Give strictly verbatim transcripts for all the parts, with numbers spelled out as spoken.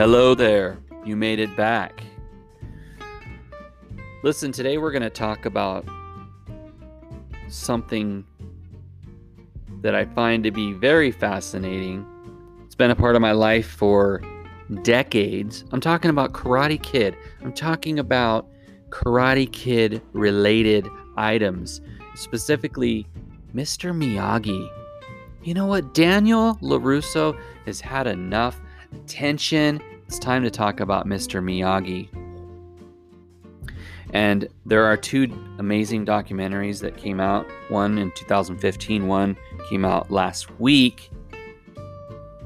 Hello there. You made it back. Listen, today we're going to talk about something that I find to be very fascinating. It's been a part of my life for decades. I'm talking about Karate Kid. I'm talking about Karate Kid related items, specifically Mister Miyagi. You know what? Daniel LaRusso has had enough attention. It's time to talk about Mister Miyagi. And there are two amazing documentaries that came out. One in two thousand fifteen, one came out last week.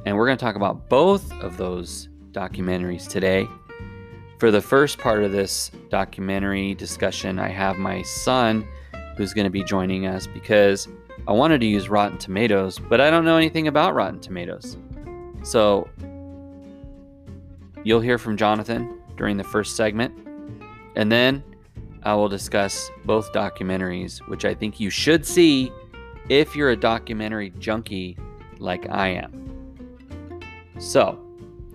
And we're going to talk about both of those documentaries today. For the first part of this documentary discussion, I have my son who's going to be joining us because I wanted to use Rotten Tomatoes, but I don't know anything about Rotten Tomatoes. So you'll hear from Jonathan during the first segment. And then I will discuss both documentaries, which I think you should see if you're a documentary junkie like I am. So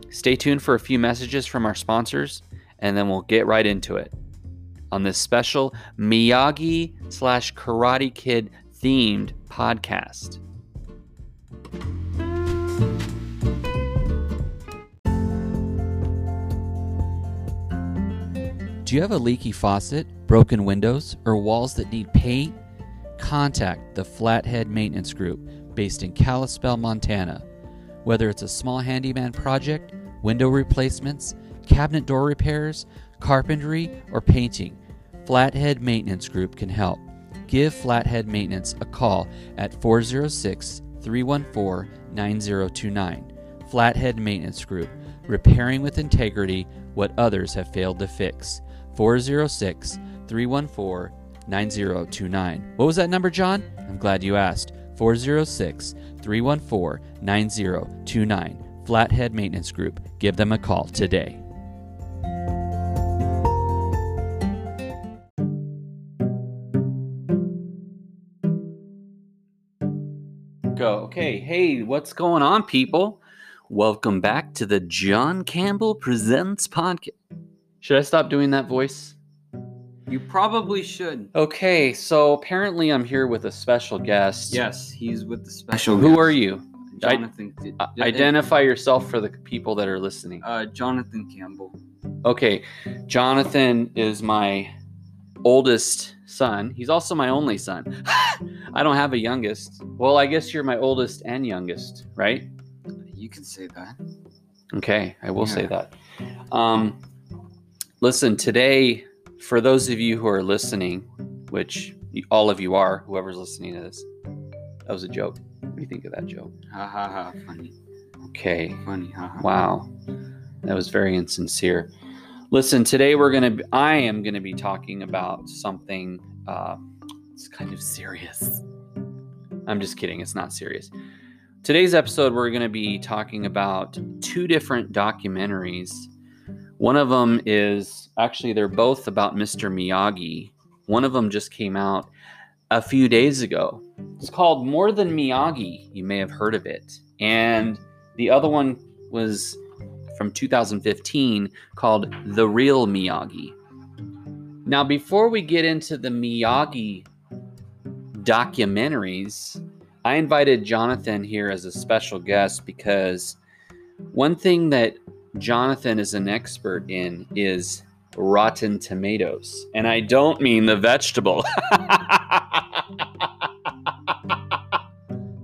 stay tuned for a few messages from our sponsors, and then we'll get right into it on this special Miyagi slash Karate Kid themed podcast. Do you have a leaky faucet, broken windows, or walls that need paint? Contact the Flathead Maintenance Group based in Kalispell, Montana. Whether it's a small handyman project, window replacements, cabinet door repairs, carpentry, or painting, Flathead Maintenance Group can help. Give Flathead Maintenance a call at four oh six, three one four, nine oh two nine. Flathead Maintenance Group, repairing with integrity what others have failed to fix. four oh six, three one four, nine oh two nine. What was that number, John? I'm glad you asked. four oh six, three one four, nine oh two nine. Flathead Maintenance Group. Give them a call today. Go. Okay. Hey, what's going on, people? Welcome back to the John Campbell Presents podcast. Should I stop doing that voice? You probably should. Okay, so apparently I'm here with a special guest. Yes, he's with the special Who guest. Who are you? Jonathan. I, did, did, identify it, yourself for the people that are listening. Uh, Jonathan Campbell. Okay, Jonathan is my oldest son. He's also my only son. I don't have a youngest. Well, I guess you're my oldest and youngest, right? You can say that. Okay, I will yeah. say that. Um, listen, today, for those of you who are listening, which all of you are, whoever's listening to this, that was a joke. What do you think of that joke? Ha ha ha, funny. Okay. Funny, ha ha. Wow. That was very insincere. Listen, today we're going to, I am going to be talking about something uh, it's kind of serious. I'm just kidding. It's not serious. Today's episode, we're going to be talking about two different documentaries. One of them is, actually, they're both about Mister Miyagi. One of them just came out a few days ago. It's called More Than Miyagi. You may have heard of it. And the other one was from two thousand fifteen called The Real Miyagi. Now, before we get into the Miyagi documentaries, I invited Jonathan here as a special guest because one thing that Jonathan is an expert in is Rotten Tomatoes. And I don't mean the vegetable. That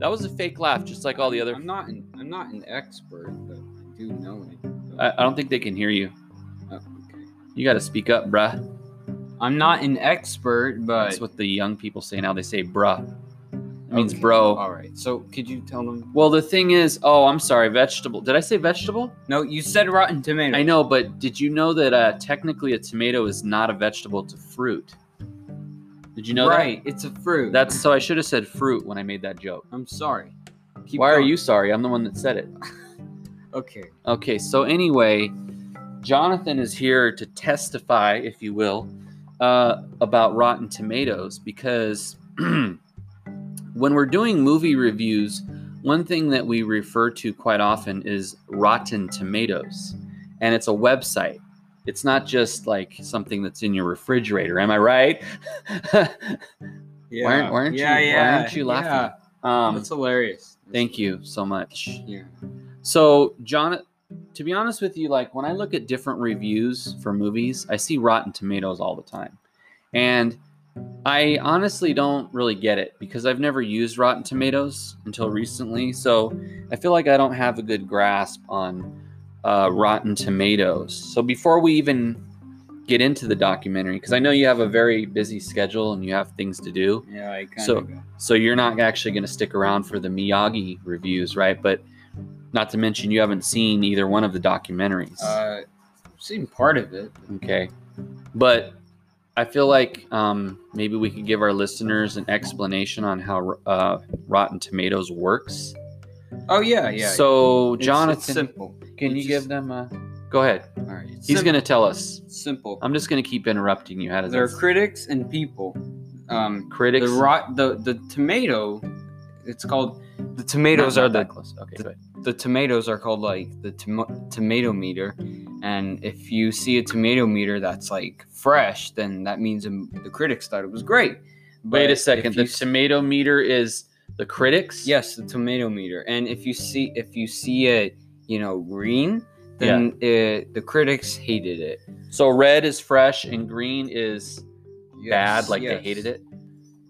was a fake laugh, just like all the other. I'm not an, I'm not an expert, but I do know it. I, I don't think they can hear you. Oh, okay. You got to speak up, bruh. I'm not an expert, but. That's what the young people say now. They say bruh. It means okay. Bro. All right. So could you tell them? Well, the thing is, oh, I'm sorry, vegetable. Did I say vegetable? No, you said rotten tomato. I know, but did you know that uh, technically a tomato is not a vegetable, it's a fruit? Did you know right, that? Right, it's a fruit. That's so I should have said fruit when I made that joke. I'm sorry. Keep Why going. Are you sorry? I'm the one that said it. Okay. Okay, so anyway, Jonathan is here to testify, if you will, uh, about Rotten Tomatoes because when we're doing movie reviews, one thing that we refer to quite often is Rotten Tomatoes. and it's a website. It's not just like something that's in your refrigerator. Am I right? yeah. Why aren't, why aren't yeah, you? Yeah. Why aren't you laughing? Yeah. Um, that's hilarious. Thank you so much. Yeah. So, John, to be honest with you, like when I look at different reviews for movies, I see Rotten Tomatoes all the time, and I honestly don't really get it because I've never used Rotten Tomatoes until recently. So I feel like I don't have a good grasp on uh, Rotten Tomatoes. So before we even get into the documentary, because I know you have a very busy schedule and you have things to do. Yeah, I kind so, of go. So you're not actually going to stick around for the Miyagi reviews, right? But not to mention you haven't seen either one of the documentaries. Uh, I've seen part of it. Okay. But I feel like um, maybe we could give our listeners an explanation on how uh, Rotten Tomatoes works. Oh, yeah, yeah. So, it's, Jonathan, it's simple. Can it's you just, give them a... Go ahead. All right. He's going to tell us. Simple. I'm just going to keep interrupting you. How does there that... There are critics and people. Um, critics? The, rot, the the tomato, it's called... The tomatoes not, are not the... Close. Okay, the, the tomatoes are called, like, the tom- tomato meter. And if you see a tomato meter that's, like, fresh, then that means the critics thought it was great. But wait a second. The s- tomato meter is the critics? Yes, the tomato meter. And if you see if you see it, you know, green, then yeah. it, the critics hated it. So red is fresh and green is yes, bad, like yes. they hated it?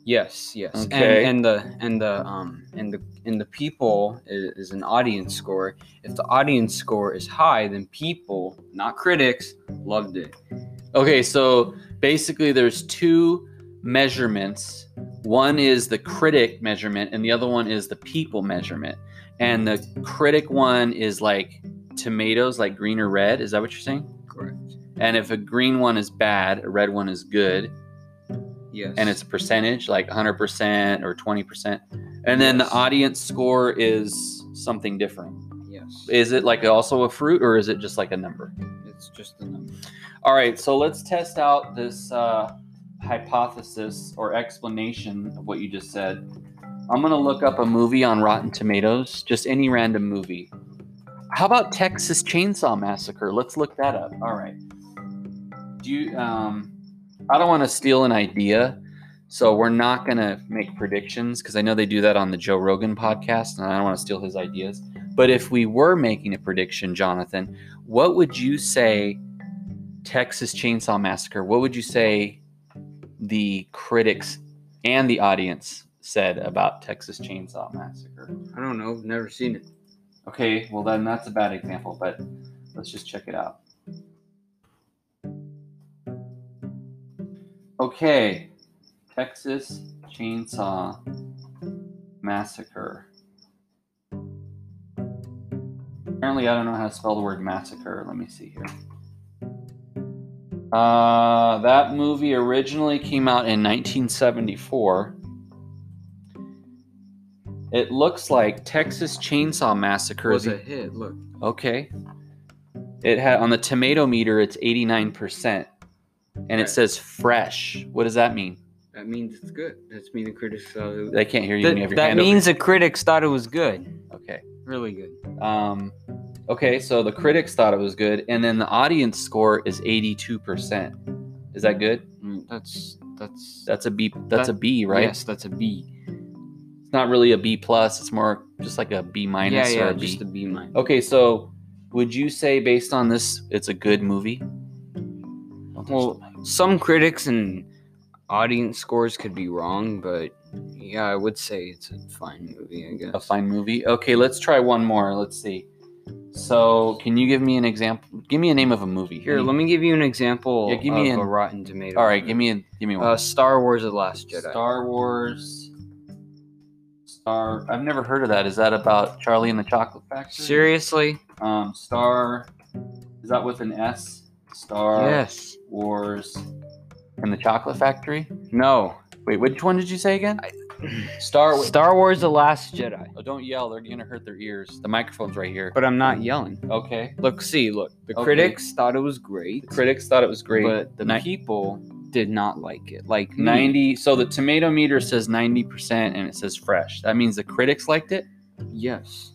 Yes, yes. Okay. And, and the and the um and the and the people is, is an audience score. If the audience score is high, then people, not critics, loved it. Okay, so basically there's two measurements. One is the critic measurement and the other one is the people measurement. And the critic one is like tomatoes, like green or red. Is that what you're saying? Correct. And if a green one is bad, a red one is good. Yes. And it's a percentage, like one hundred percent or twenty percent. And then yes. the audience score is something different. Yes. Is it like also a fruit or is it just like a number? It's just a number. All right, so let's test out this uh, hypothesis or explanation of what you just said. I'm going to look up a movie on Rotten Tomatoes, just any random movie. How about Texas Chainsaw Massacre? Let's look that up. All right. Do you, um, I don't want to steal an idea, so we're not going to make predictions because I know they do that on the Joe Rogan podcast, and I don't want to steal his ideas. But if we were making a prediction, Jonathan, what would you say... Texas Chainsaw Massacre, what would you say the critics and the audience said about Texas Chainsaw Massacre? I don't know. Never seen it. Okay, well then that's a bad example, but let's just check it out. Okay, Texas Chainsaw Massacre. Apparently I don't know how to spell the word massacre. Let me see here. Uh, that movie originally came out in nineteen seventy-four. It looks like Texas Chainsaw Massacre was a hit. Look. Okay. It had on the tomato meter, it's eighty-nine percent, and right. It says fresh. What does that mean? That means it's good. That's mean the critics thought it was good. I can't hear you. That, you have your that hand means over. The critics thought it was good. Okay. Really good. Um. Okay, so the critics thought it was good, and then the audience score is eighty-two percent. Is that good? Mm, that's that's that's a B. That's that, a B, right? Yes, that's a B. It's not really a B plus. It's more just like a B minus yeah, yeah, or a B. Yeah, just a B minus. Okay, so would you say based on this, it's a good movie? Well, some critics and audience scores could be wrong, but yeah, I would say it's a fine movie. I guess a fine movie. Okay, let's try one more. Let's see. So, can you give me an example? Give me a name of a movie. Here, let me give you an example yeah, give me of an, a Rotten Tomato. All right, movie. give me a, give me one. Uh, Star Wars: The Last Jedi. Star Wars. Star. I've never heard of that. Is that about Charlie and the Chocolate Factory? Seriously? Um, Star. Is that with an S? Star. Yes. Wars. And the Chocolate Factory? No. Wait, which one did you say again? I, Star Star Wars: The Last Jedi. Oh, don't yell. They're going to hurt their ears. The microphone's right here. But I'm not yelling. Okay. Look, see, look. The okay. critics thought it was great. The critics thought it was great. But the Ni- people did not like it. Like ninety. So the tomato meter says ninety percent and it says fresh. That means the critics liked it? Yes.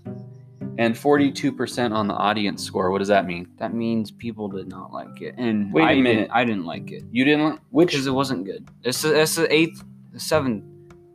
and forty-two percent on the audience score. What does that mean? That means people did not like it. And wait a I minute, didn't, I didn't like it. You didn't like which? Because it wasn't good. It's the it's the eighth, the seventh.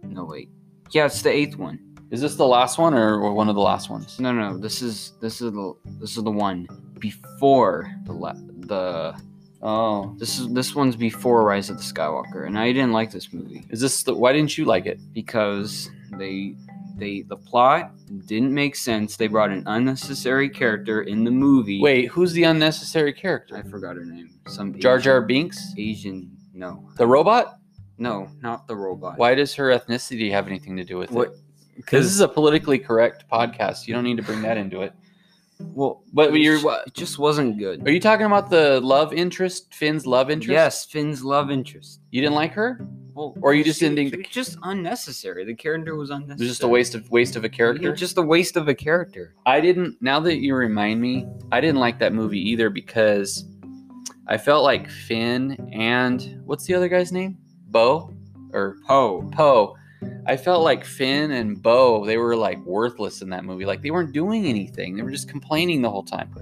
No wait, yeah, it's the eighth one. Is this the last one or, or one of the last ones? No, no, this is this is the this is the one before the le- the. Oh, this is this one's before Rise of the Skywalker, and I didn't like this movie. Is this the, why didn't you like it? Because they. They, the plot didn't make sense. They brought an unnecessary character in the movie. Wait, who's the unnecessary character? I forgot her name. Some Jar Jar Binks? Asian, no. The robot? No, not the robot. Why does her ethnicity have anything to do with what? It? Because this is a politically correct podcast. You don't need to bring that into it. Well, but you're, it just wasn't good. Are you talking about the love interest, Finn's love interest? Yes, Finn's love interest. You didn't like her? Well, or you just didn't think it was just unnecessary. The character was unnecessary. It was just a waste of waste of a character. Yeah, just a waste of a character. I didn't. Now that you remind me, I didn't like that movie either because I felt like Finn and what's the other guy's name? Bo or Poe. Poe. I felt like Finn and Bo. They were like worthless in that movie. Like they weren't doing anything. They were just complaining the whole time.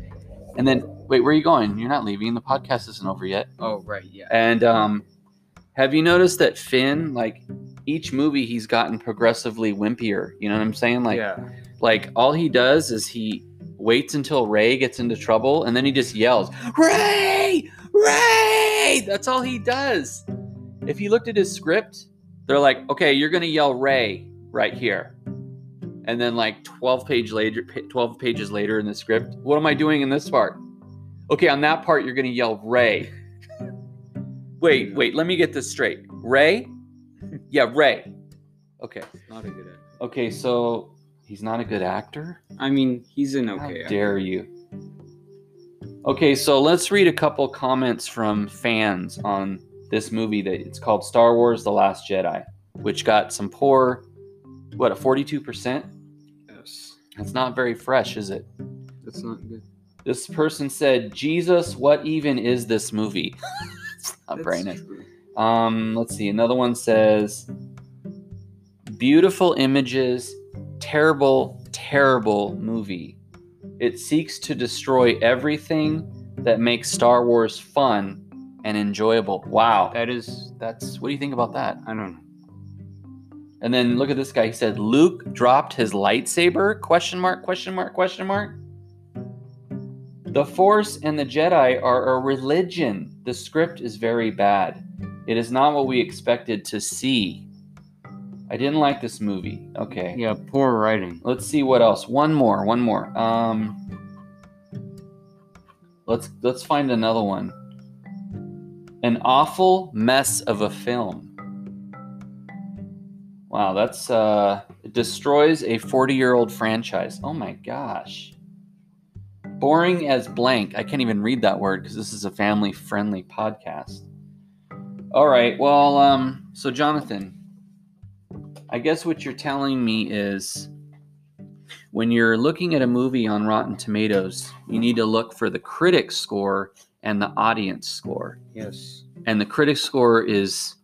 And then wait, where are you going? You're not leaving. The podcast isn't over yet. Oh right, yeah. And um. Have you noticed that Finn, like, each movie he's gotten progressively wimpier? You know what I'm saying? Like, yeah. Like all he does is he waits until Rey gets into trouble, and then he just yells, Rey! Rey! That's all he does. If he looked at his script, they're like, okay, you're going to yell Rey right here. And then, like, twelve, page later, twelve pages later in the script, what am I doing in this part? Okay, on that part, you're going to yell Rey. Wait, wait, let me get this straight. Rey? Yeah, Rey. Okay. He's not a good actor. Okay, so he's not a good actor? I mean, he's an okay actor. How dare you. Okay, so let's read a couple comments from fans on this movie. That it's called Star Wars The Last Jedi, which got some poor, what, a forty-two percent? Yes. That's not very fresh, is it? That's not good. This person said, Jesus, what even is this movie? Not very nice. Um, let's see. Another one says, beautiful images, terrible, terrible movie. It seeks to destroy everything that makes Star Wars fun and enjoyable. Wow. That is, that's, what do you think about that? I don't know. And then look at this guy. He said, Luke dropped his lightsaber? Question mark, question mark, question mark. The Force and the Jedi are a religion. The script is very bad. It is not what we expected to see. I didn't like this movie. Okay. Yeah, poor writing. Let's see what else. One more, one more. Um, let's let's find another one. An awful mess of a film. Wow, that's uh, it destroys a forty-year-old franchise. Oh my gosh. Boring as blank. I can't even read that word because this is a family-friendly podcast. All right. Well, um, so Jonathan, I guess what you're telling me is when you're looking at a movie on Rotten Tomatoes, you need to look for the critic score and the audience score. Yes. And the critic score is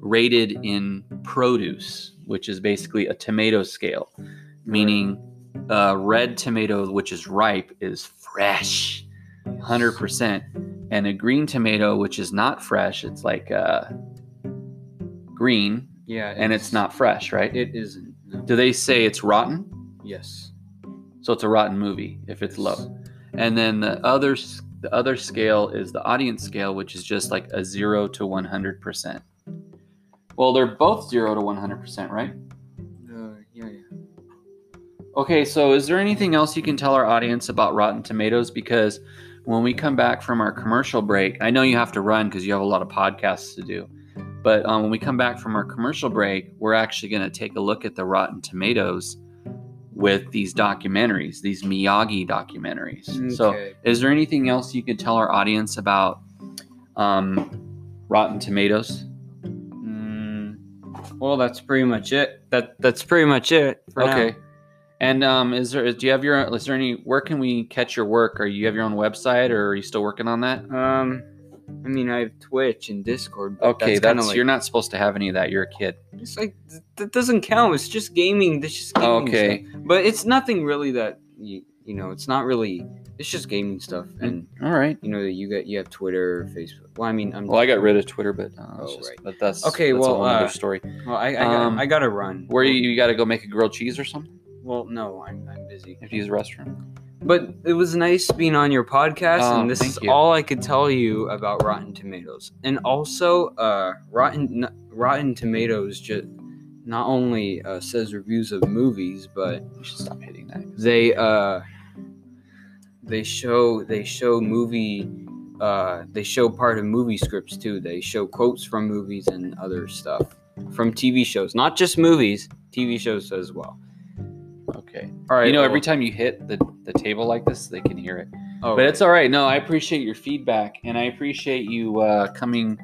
rated in produce, which is basically a tomato scale, meaning... Uh, red tomato, which is ripe, is fresh, one hundred percent. And a green tomato, which is not fresh, it's like uh, green, yeah, it and is. It's not fresh, right? It isn't. No. Do they say it's rotten? Yes. So it's a rotten movie if it's yes. low. And then the other the other scale is the audience scale, which is just like a zero to one hundred percent. Well, they're both zero to one hundred percent, right? Okay, so is there anything else you can tell our audience about Rotten Tomatoes? Because when we come back from our commercial break, I know you have to run because you have a lot of podcasts to do. But um, when we come back from our commercial break, we're actually going to take a look at the Rotten Tomatoes with these documentaries, these Miyagi documentaries. Okay. So is there anything else you could tell our audience about um, Rotten Tomatoes? Mm, well, that's pretty much it. That That's pretty much it for okay. now. And um, is there? Do you have your? Is there any? Where can we catch your work? Or you have your own website, or are you still working on that? Um, I mean, I have Twitch and Discord. But okay, that's, that's like, you're not supposed to have any of that. You're a kid. It's like that doesn't count. It's just gaming. It's just gaming okay, stuff. But it's nothing really that you you know. It's not really. It's just gaming stuff. And all right, you know that you got you have Twitter, Facebook. Well, I mean, I'm well, I got rid of Twitter, but no, oh, just, right. But that's okay. That's well, a whole uh, other story. Well, I I, um, got, I gotta run. Where you, you gotta go make a grilled cheese or something? Well, no, I'm I'm busy. If you use the restroom. But it was nice being on your podcast, um, and this is you. all I could tell you about Rotten Tomatoes. And also, uh, Rotten Rotten Tomatoes just not only uh, says reviews of movies, but you should stop hitting that. They uh, they show they show movie uh, they show part of movie scripts too. They show quotes from movies and other stuff from T V shows, not just movies, T V shows as well. Okay. All right. You know, well, every time you hit the, the table like this, they can hear it. Oh, but right. It's all right. No, I appreciate your feedback, and I appreciate you uh, coming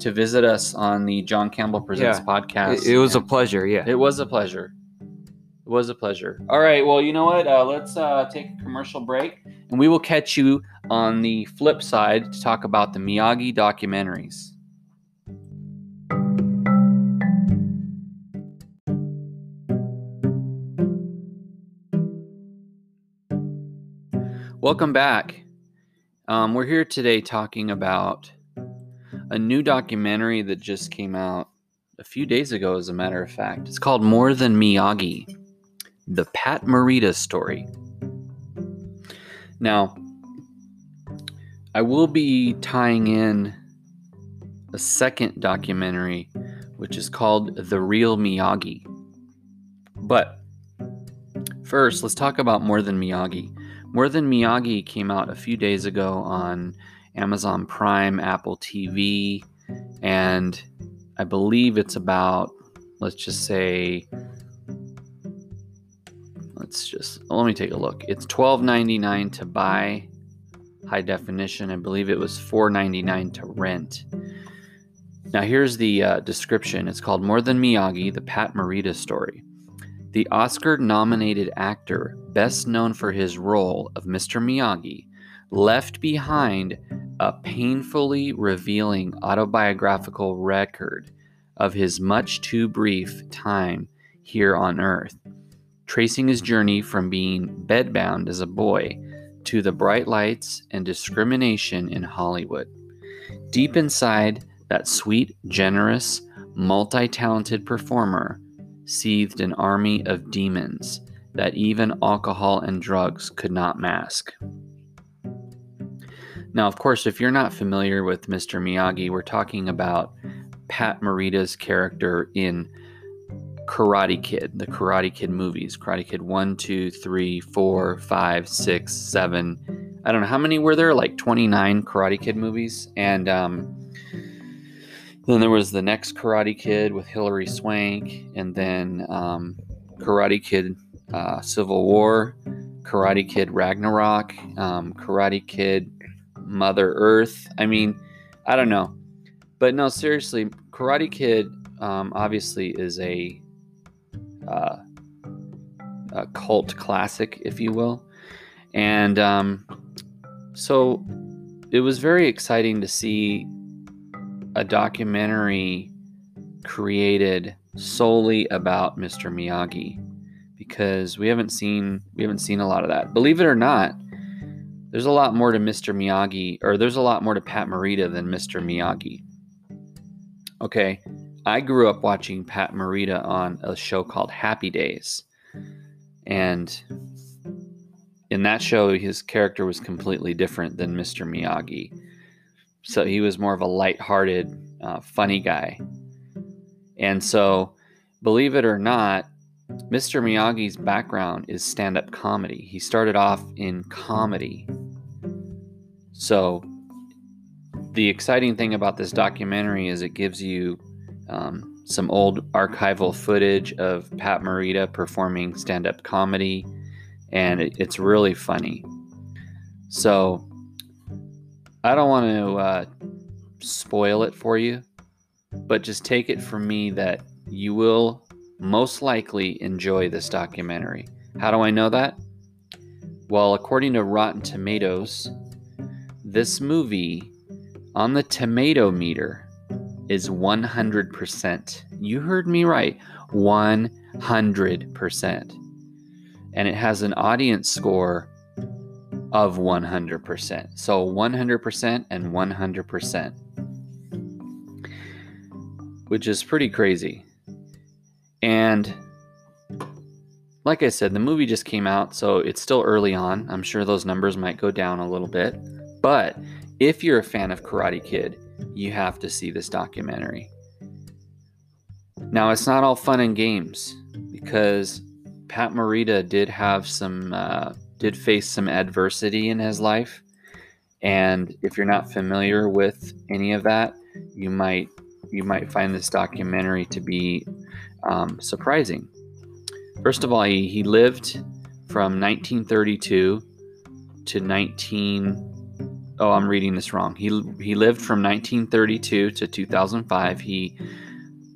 to visit us on the John Campbell Presents yeah. podcast. It, it was and a pleasure. Yeah, it was a pleasure. It was a pleasure. All right. Well, you know what? Uh, let's uh, take a commercial break, and we will catch you on the flip side to talk about the Miyagi documentaries. Welcome back. Um, we're here today talking about a new documentary that just came out a few days ago, as a matter of fact. It's called More Than Miyagi, The Pat Morita Story. Now, I will be tying in a second documentary, which is called The Real Miyagi. But first, let's talk about More Than Miyagi. More Than Miyagi came out a few days ago on Amazon Prime, Apple T V, and I believe it's about, let's just say, let's just, let me take a look. It's twelve ninety-nine to buy, high definition. I believe it was four ninety-nine to rent. Now here's the uh, description. It's called More Than Miyagi, The Pat Morita Story. The Oscar-nominated actor, best known for his role of Mister Miyagi, left behind a painfully revealing autobiographical record of his much-too-brief time here on Earth, tracing his journey from being bedbound as a boy to the bright lights and discrimination in Hollywood. Deep inside that sweet, generous, multi-talented performer, seethed an army of demons that even alcohol and drugs could not mask. Now, of course, if you're not familiar with Mister Miyagi, we're talking about Pat Morita's character in Karate Kid, the Karate Kid movies, Karate Kid one, two, three, four, five, six, seven. I don't know how many were there, like twenty-nine Karate Kid movies. And, um, Then there was the next Karate Kid with Hilary Swank, and then um, Karate Kid uh, Civil War, Karate Kid Ragnarok, um, Karate Kid Mother Earth. I mean, I don't know. But no, seriously, Karate Kid um, obviously is a, uh, a cult classic, if you will. And um, so it was very exciting to see a documentary created solely about Mister Miyagi, because we haven't seen we haven't seen a lot of that. Believe it or not, there's a lot more to Mister Miyagi, or there's a lot more to Pat Morita than Mister Miyagi. Okay, I grew up watching Pat Morita on a show called Happy Days, and in that show, his character was completely different than Mister Miyagi. So he was more of a lighthearted, uh, funny guy. And so, believe it or not, Mister Miyagi's background is stand-up comedy. He started off in comedy. So the exciting thing about this documentary is it gives you um, some old archival footage of Pat Morita performing stand-up comedy, and it, it's really funny. So I don't want to uh, spoil it for you, but just take it from me that you will most likely enjoy this documentary. How do I know that? Well, according to Rotten Tomatoes, this movie on the tomato meter is one hundred percent. You heard me right, one hundred percent. And it has an audience score of one hundred percent. So one hundred percent and one hundred percent, which is pretty crazy. And like I said, the movie just came out, so it's still early on. I'm sure those numbers might go down a little bit. But if you're a fan of Karate Kid, you have to see this documentary. Now, it's not all fun and games, because Pat Morita did have some, uh, did face some adversity in his life. And if you're not familiar with any of that, you might, you might find this documentary to be um, surprising. First of all, he, he lived from nineteen thirty-two to nineteen... Oh, I'm reading this wrong. He he lived from nineteen thirty-two to two thousand five. He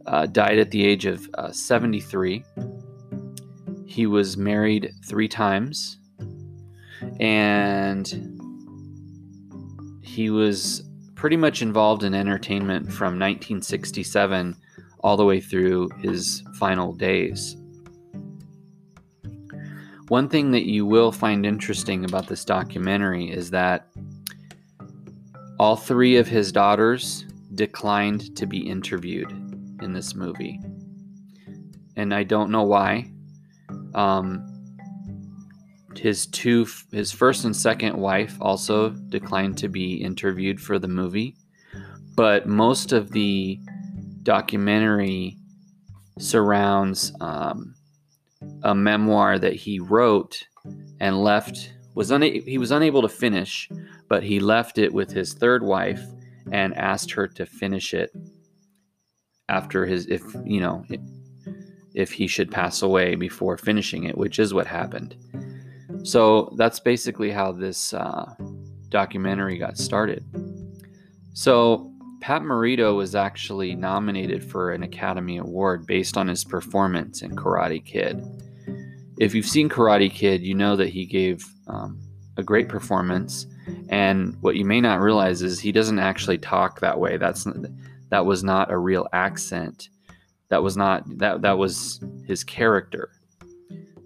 uh, died at the age of uh, seventy-three. He was married three times. And he was pretty much involved in entertainment from nineteen sixty-seven all the way through his final days. One thing that you will find interesting about this documentary is that all three of his daughters declined to be interviewed in this movie. And I don't know why. Um, his two, his first and second wife also declined to be interviewed for the movie. But most of the documentary surrounds... Um, a memoir that he wrote and left was una- he was unable to finish, but he left it with his third wife and asked her to finish it after his, if you know, if he should pass away before finishing it, which is what happened. So that's basically how this uh, documentary got started. So Pat Morita was actually nominated for an Academy Award based on his performance in Karate Kid. If you've seen Karate Kid, you know that he gave um, a great performance. And what you may not realize is he doesn't actually talk that way. That's that was not a real accent. That was not that that was his character.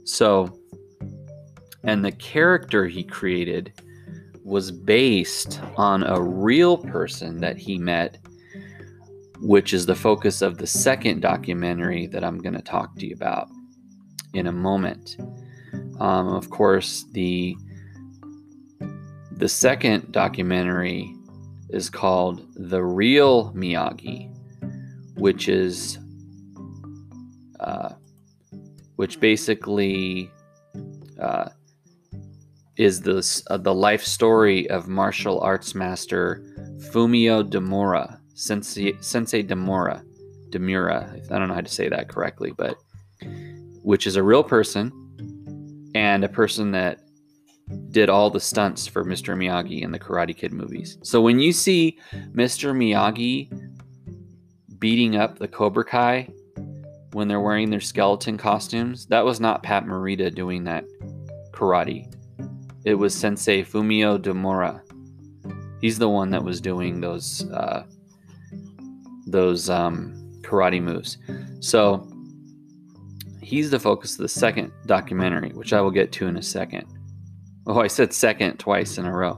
So, and the character he created was based on a real person that he met, which is the focus of the second documentary that I'm going to talk to you about in a moment. Um, of course, the the second documentary is called The Real Miyagi, which is uh, which basically uh, is the, uh, the life story of martial arts master Fumio Demura, Sensei, Sensei Demura, Demura, I don't know how to say that correctly, but which is a real person and a person that did all the stunts for Mister Miyagi in the Karate Kid movies. So when you see Mister Miyagi beating up the Cobra Kai when they're wearing their skeleton costumes, that was not Pat Morita doing that karate. It was Sensei Fumio Demura. He's the one that was doing those uh, those um, karate moves. So he's the focus of the second documentary, which I will get to in a second. Oh, I said second twice in a row.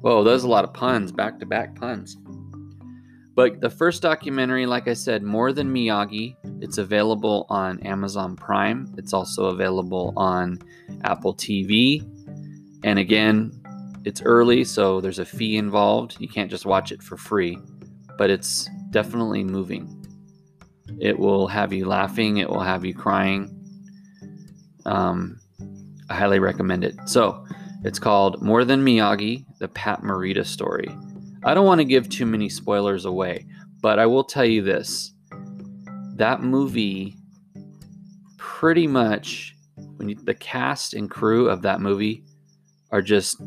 Whoa, those are a lot of puns, back-to-back puns. But the first documentary, like I said, More Than Miyagi, it's available on Amazon Prime. It's also available on Apple T V. And again, it's early, so there's a fee involved. You can't just watch it for free, but it's definitely moving. It will have you laughing. It will have you crying. Um, I highly recommend it. So it's called More Than Miyagi, The Pat Morita Story. I don't want to give too many spoilers away, but I will tell you this. That movie pretty much, when you, the cast and crew of that movie are just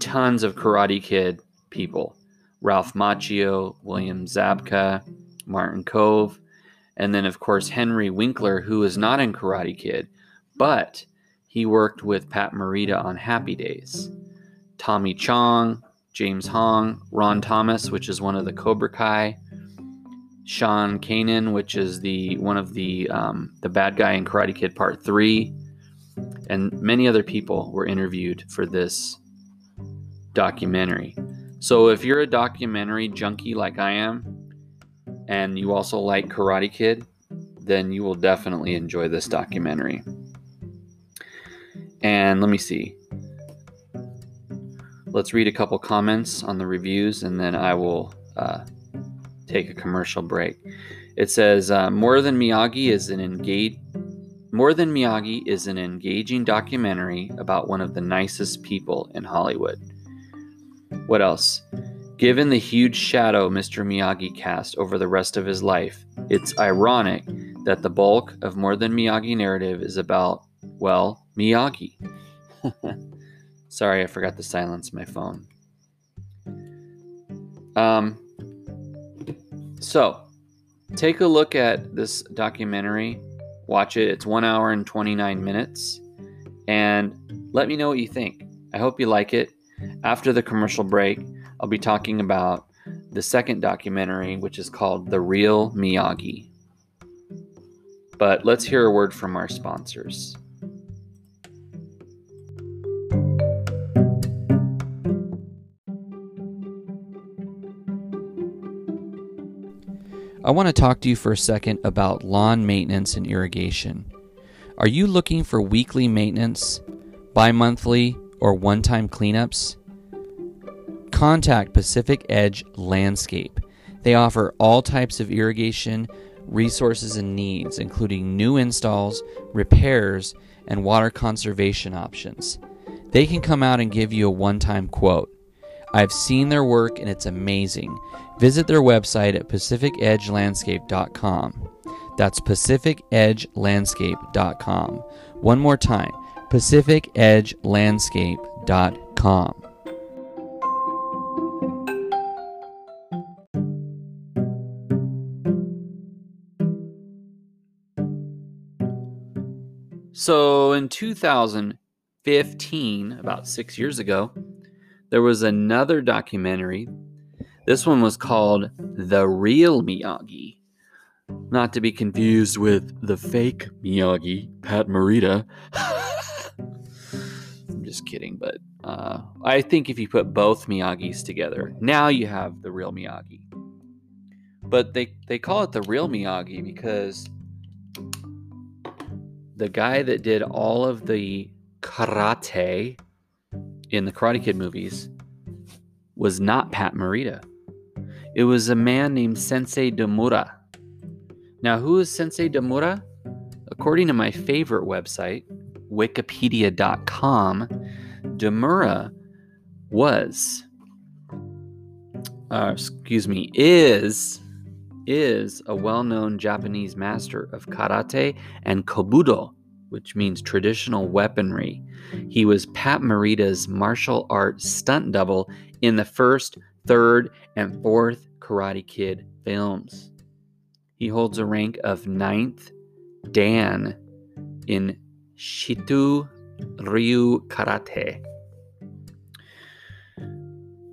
tons of Karate Kid people. Ralph Macchio, William Zabka, Martin Kove, and then, of course, Henry Winkler, who is not in Karate Kid, but he worked with Pat Morita on Happy Days. Tommy Chong, James Hong, Ron Thomas, which is one of the Cobra Kai, Sean Kanan, which is the one of the um, the bad guy in Karate Kid Part Three, and many other people were interviewed for this documentary. So if you're a documentary junkie like I am, and you also like Karate Kid, then you will definitely enjoy this documentary. And let me see. Let's read a couple comments on the reviews, and then I will uh, take a commercial break. It says, uh, "More Than Miyagi is an engage. More Than Miyagi is an engaging documentary about one of the nicest people in Hollywood." What else? "Given the huge shadow Mister Miyagi cast over the rest of his life, it's ironic that the bulk of More Than Miyagi narrative is about, well, Miyagi." Sorry, I forgot to silence my phone. Um, so, take a look at this documentary. Watch it. It's one hour and twenty-nine minutes. And let me know what you think. I hope you like it. After the commercial break, I'll be talking about the second documentary, which is called The Real Miyagi. But let's hear a word from our sponsors. I want to talk to you for a second about lawn maintenance and irrigation. Are you looking for weekly maintenance, bi-monthly, or one-time cleanups? Contact Pacific Edge Landscape. They offer all types of irrigation resources and needs, including new installs, repairs, and water conservation options. They can come out and give you a one-time quote. I've seen their work and it's amazing. Visit their website at pacific edge landscape dot com. That's pacific edge landscape dot com. One more time, pacific edge landscape dot com. So in two thousand fifteen, about six years ago, there was another documentary. This one was called The Real Miyagi. Not to be confused with the fake Miyagi, Pat Morita. I'm just kidding, but uh, I think if you put both Miyagis together, now you have The Real Miyagi. But they, they call it The Real Miyagi because the guy that did all of the karate in the Karate Kid movies was not Pat Morita. It was a man named Sensei Nomura. Now, who is Sensei Nomura? According to my favorite website, wikipedia dot com, Nomura was, uh, excuse me, is, is a well-known Japanese master of karate and kobudo, which means traditional weaponry. He was Pat Morita's martial arts stunt double in the first, third, and fourth Karate Kid films. He holds a rank of ninth Dan in Shitu Ryu Karate.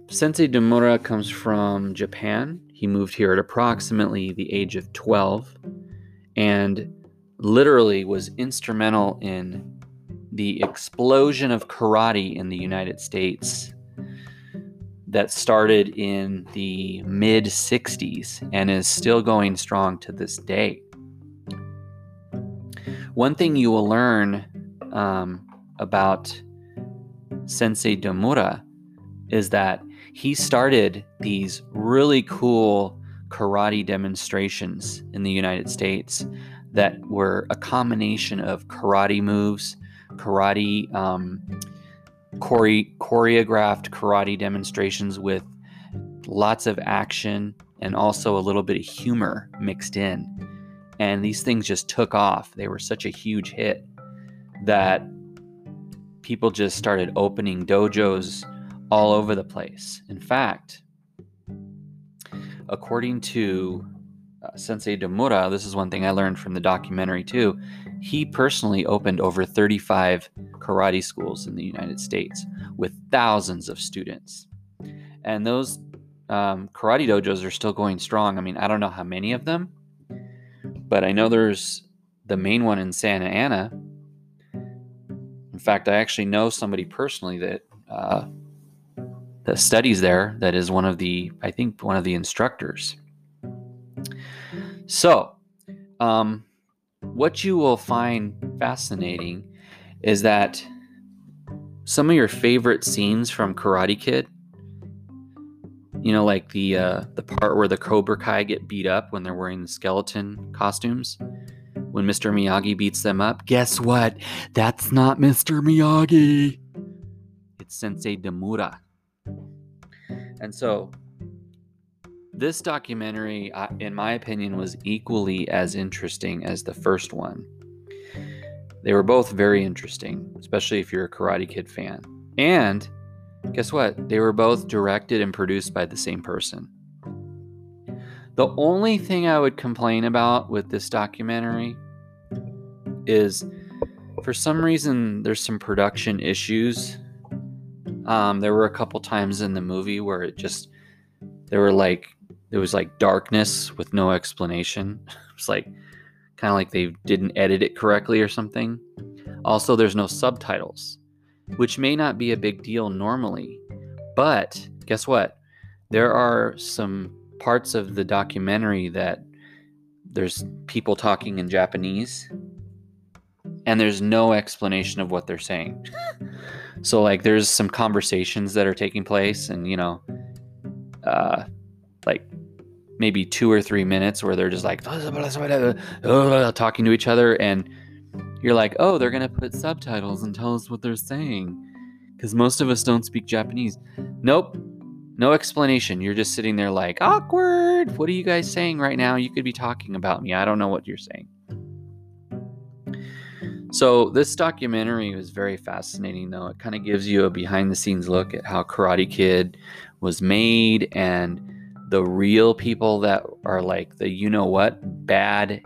Sensei Nomura comes from Japan. He moved here at approximately the age of twelve and literally was instrumental in the explosion of karate in the United States that started in the mid sixties and is still going strong to this day. One thing you will learn um, about Sensei Nomura is that he started these really cool karate demonstrations in the United States that were a combination of karate moves, karate, um, chore- choreographed karate demonstrations with lots of action and also a little bit of humor mixed in. And these things just took off. They were such a huge hit that people just started opening dojos all over the place. In fact, according to uh, Sensei Nomura, this is one thing I learned from the documentary too, he personally opened over thirty-five karate schools in the United States with thousands of students. And those um, karate dojos are still going strong. I mean, I don't know how many of them, but I know there's the main one in Santa Ana. In fact, I actually know somebody personally that uh, that studies there. That is one of the, I think, one of the instructors. So, um, what you will find fascinating is that some of your favorite scenes from Karate Kid, you know, like the uh, the part where the Cobra Kai get beat up when they're wearing the skeleton costumes, when Mister Miyagi beats them up. Guess what? That's not Mister Miyagi. It's Sensei Demura. And so this documentary, in my opinion, was equally as interesting as the first one. They were both very interesting, especially if you're a Karate Kid fan. And guess what? They were both directed and produced by the same person. The only thing I would complain about with this documentary is, for some reason, there's some production issues. Um, there were a couple times in the movie where it just, there were like, it was like darkness with no explanation. It's like, kind of like they didn't edit it correctly or something. Also, there's no subtitles, which may not be a big deal normally, but guess what? There are some parts of the documentary that there's people talking in Japanese and there's no explanation of what they're saying. So like there's some conversations that are taking place and, you know, uh, like maybe two or three minutes where they're just like talking to each other and you're like, oh, they're going to put subtitles and tell us what they're saying because most of us don't speak Japanese. Nope. No explanation. You're just sitting there like, awkward. What are you guys saying right now? You could be talking about me. I don't know what you're saying. So this documentary was very fascinating, though. It kind of gives you a behind-the-scenes look at how Karate Kid was made and the real people that are like the you-know-what bad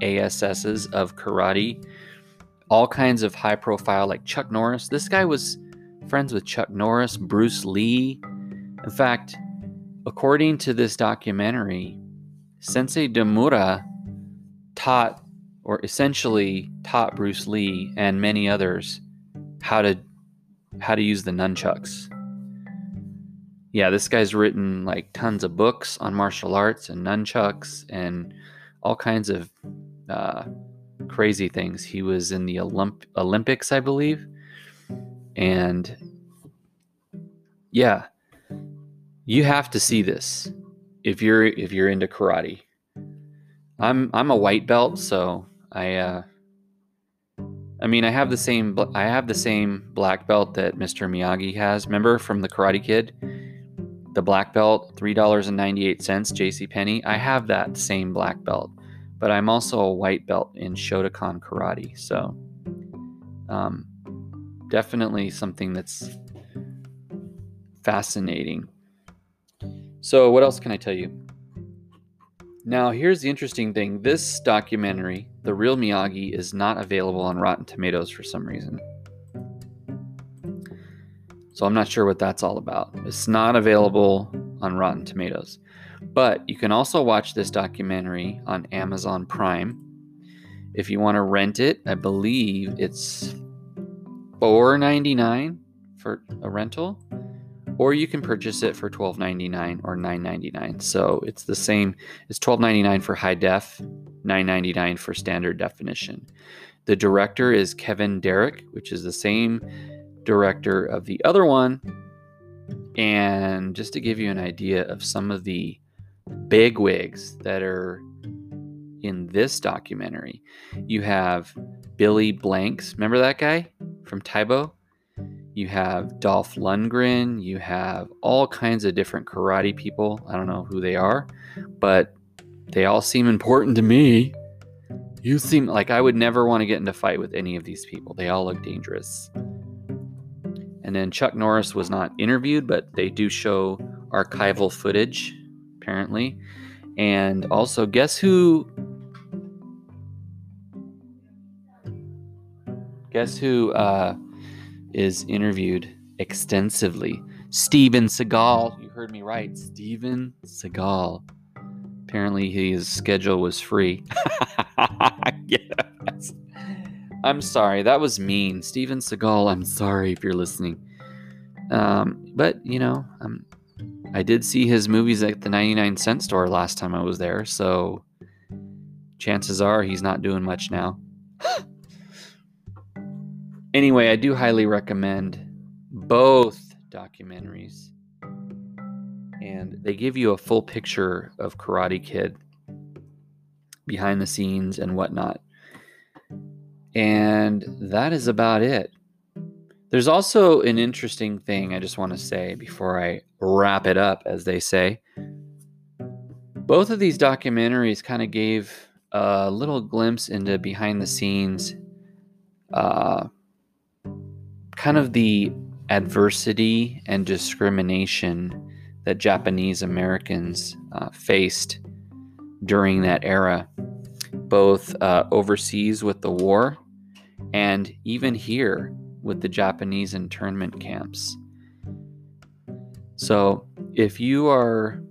A S S's of karate. All kinds of high profile, like Chuck Norris. This guy was friends with Chuck Norris, Bruce Lee. In fact, according to this documentary, Sensei Demura taught, or essentially taught Bruce Lee and many others how to how to use the nunchucks. Yeah, this guy's written like tons of books on martial arts and nunchucks and all kinds of uh, crazy things. He was in the Olymp- Olympics, I believe. And yeah, you have to see this if you're if you're into karate. I'm I'm a white belt, so I uh, I mean I have the same I have the same black belt that Mister Miyagi has. Remember from the Karate Kid, the black belt, three dollars and ninety-eight cents, JCPenney. I have that same black belt. But I'm also a white belt in Shotokan karate, so um, definitely something that's fascinating. So what else can I tell you? Now, here's the interesting thing. This documentary, The Real Miyagi, is not available on Rotten Tomatoes for some reason. So I'm not sure what that's all about. It's not available on Rotten Tomatoes. But you can also watch this documentary on Amazon Prime. If you want to rent it, I believe it's four dollars and ninety-nine cents for a rental, or you can purchase it for twelve dollars and ninety-nine cents or nine dollars and ninety-nine cents. So it's the same. It's twelve dollars and ninety-nine cents for high def, nine dollars and ninety-nine cents for standard definition. The director is Kevin Derrick, which is the same director of the other one. And just to give you an idea of some of the big wigs that are in this documentary, you have Billy Blanks. Remember that guy from Tybo? You have Dolph Lundgren. You have all kinds of different karate people. I don't know who they are, but they all seem important to me. You seem like I would never want to get into a fight with any of these people. They all look dangerous. And then Chuck Norris was not interviewed, but they do show archival footage, apparently. And also, guess who? Guess who uh, is interviewed extensively? Steven Seagal. You heard me right, Steven Seagal. Apparently his schedule was free. Yes. I'm sorry, that was mean. Steven Seagal, I'm sorry if you're listening. Um, but, you know, um, I did see his movies at the ninety-nine cent store last time I was there, so chances are he's not doing much now. Anyway, I do highly recommend both documentaries. And they give you a full picture of Karate Kid, behind the scenes and whatnot. And that is about it. There's also an interesting thing I just want to say before I wrap it up, as they say. Both of these documentaries kind of gave a little glimpse into behind the scenes, uh, kind of the adversity and discrimination that Japanese Americans uh, faced during that era, both uh, overseas with the war and even here with the Japanese internment camps. So if you are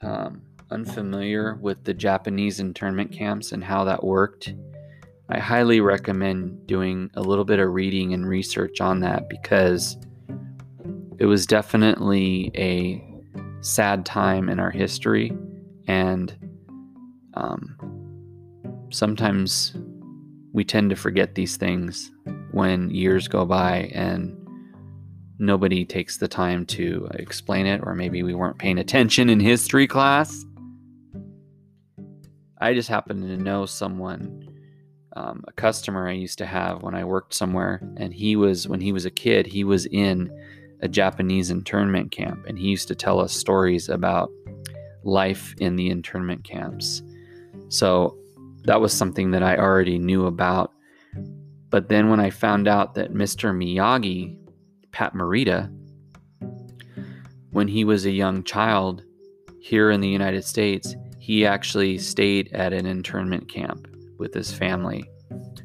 um, unfamiliar with the Japanese internment camps and how that worked, I highly recommend doing a little bit of reading and research on that, because it was definitely a sad time in our history, and um, sometimes we tend to forget these things when years go by and nobody takes the time to explain it, or maybe we weren't paying attention in history class. I just happened to know someone, um, a customer I used to have when I worked somewhere, and he was, when he was a kid, he was in a Japanese internment camp, and he used to tell us stories about life in the internment camps. So that was something that I already knew about. But then when I found out that Mister Miyagi, Pat Morita, when he was a young child here in the United States, he actually stayed at an internment camp with his family.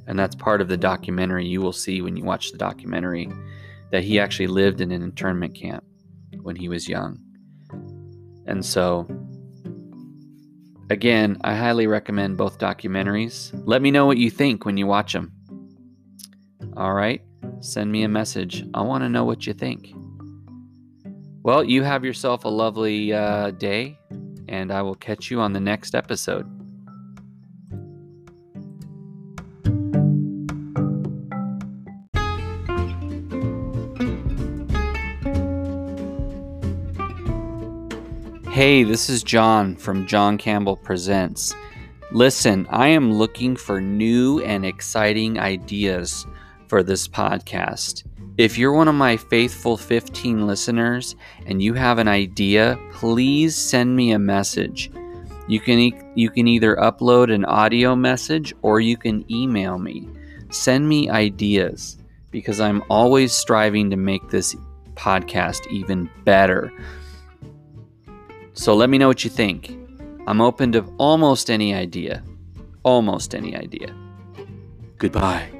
And that's part of the documentary. You will see when you watch the documentary that he actually lived in an internment camp when he was young. And so, again, I highly recommend both documentaries. Let me know what you think when you watch them. All right? Send me a message. I want to know what you think. Well, you have yourself a lovely uh, day, and I will catch you on the next episode. Hey, this is John from John Campbell Presents. Listen, I am looking for new and exciting ideas for this podcast. If you're one of my faithful fifteen listeners and you have an idea, please send me a message. You can e- you can either upload an audio message or you can email me. Send me ideas, because I'm always striving to make this podcast even better. So let me know what you think. I'm open to almost any idea. Almost any idea. Goodbye.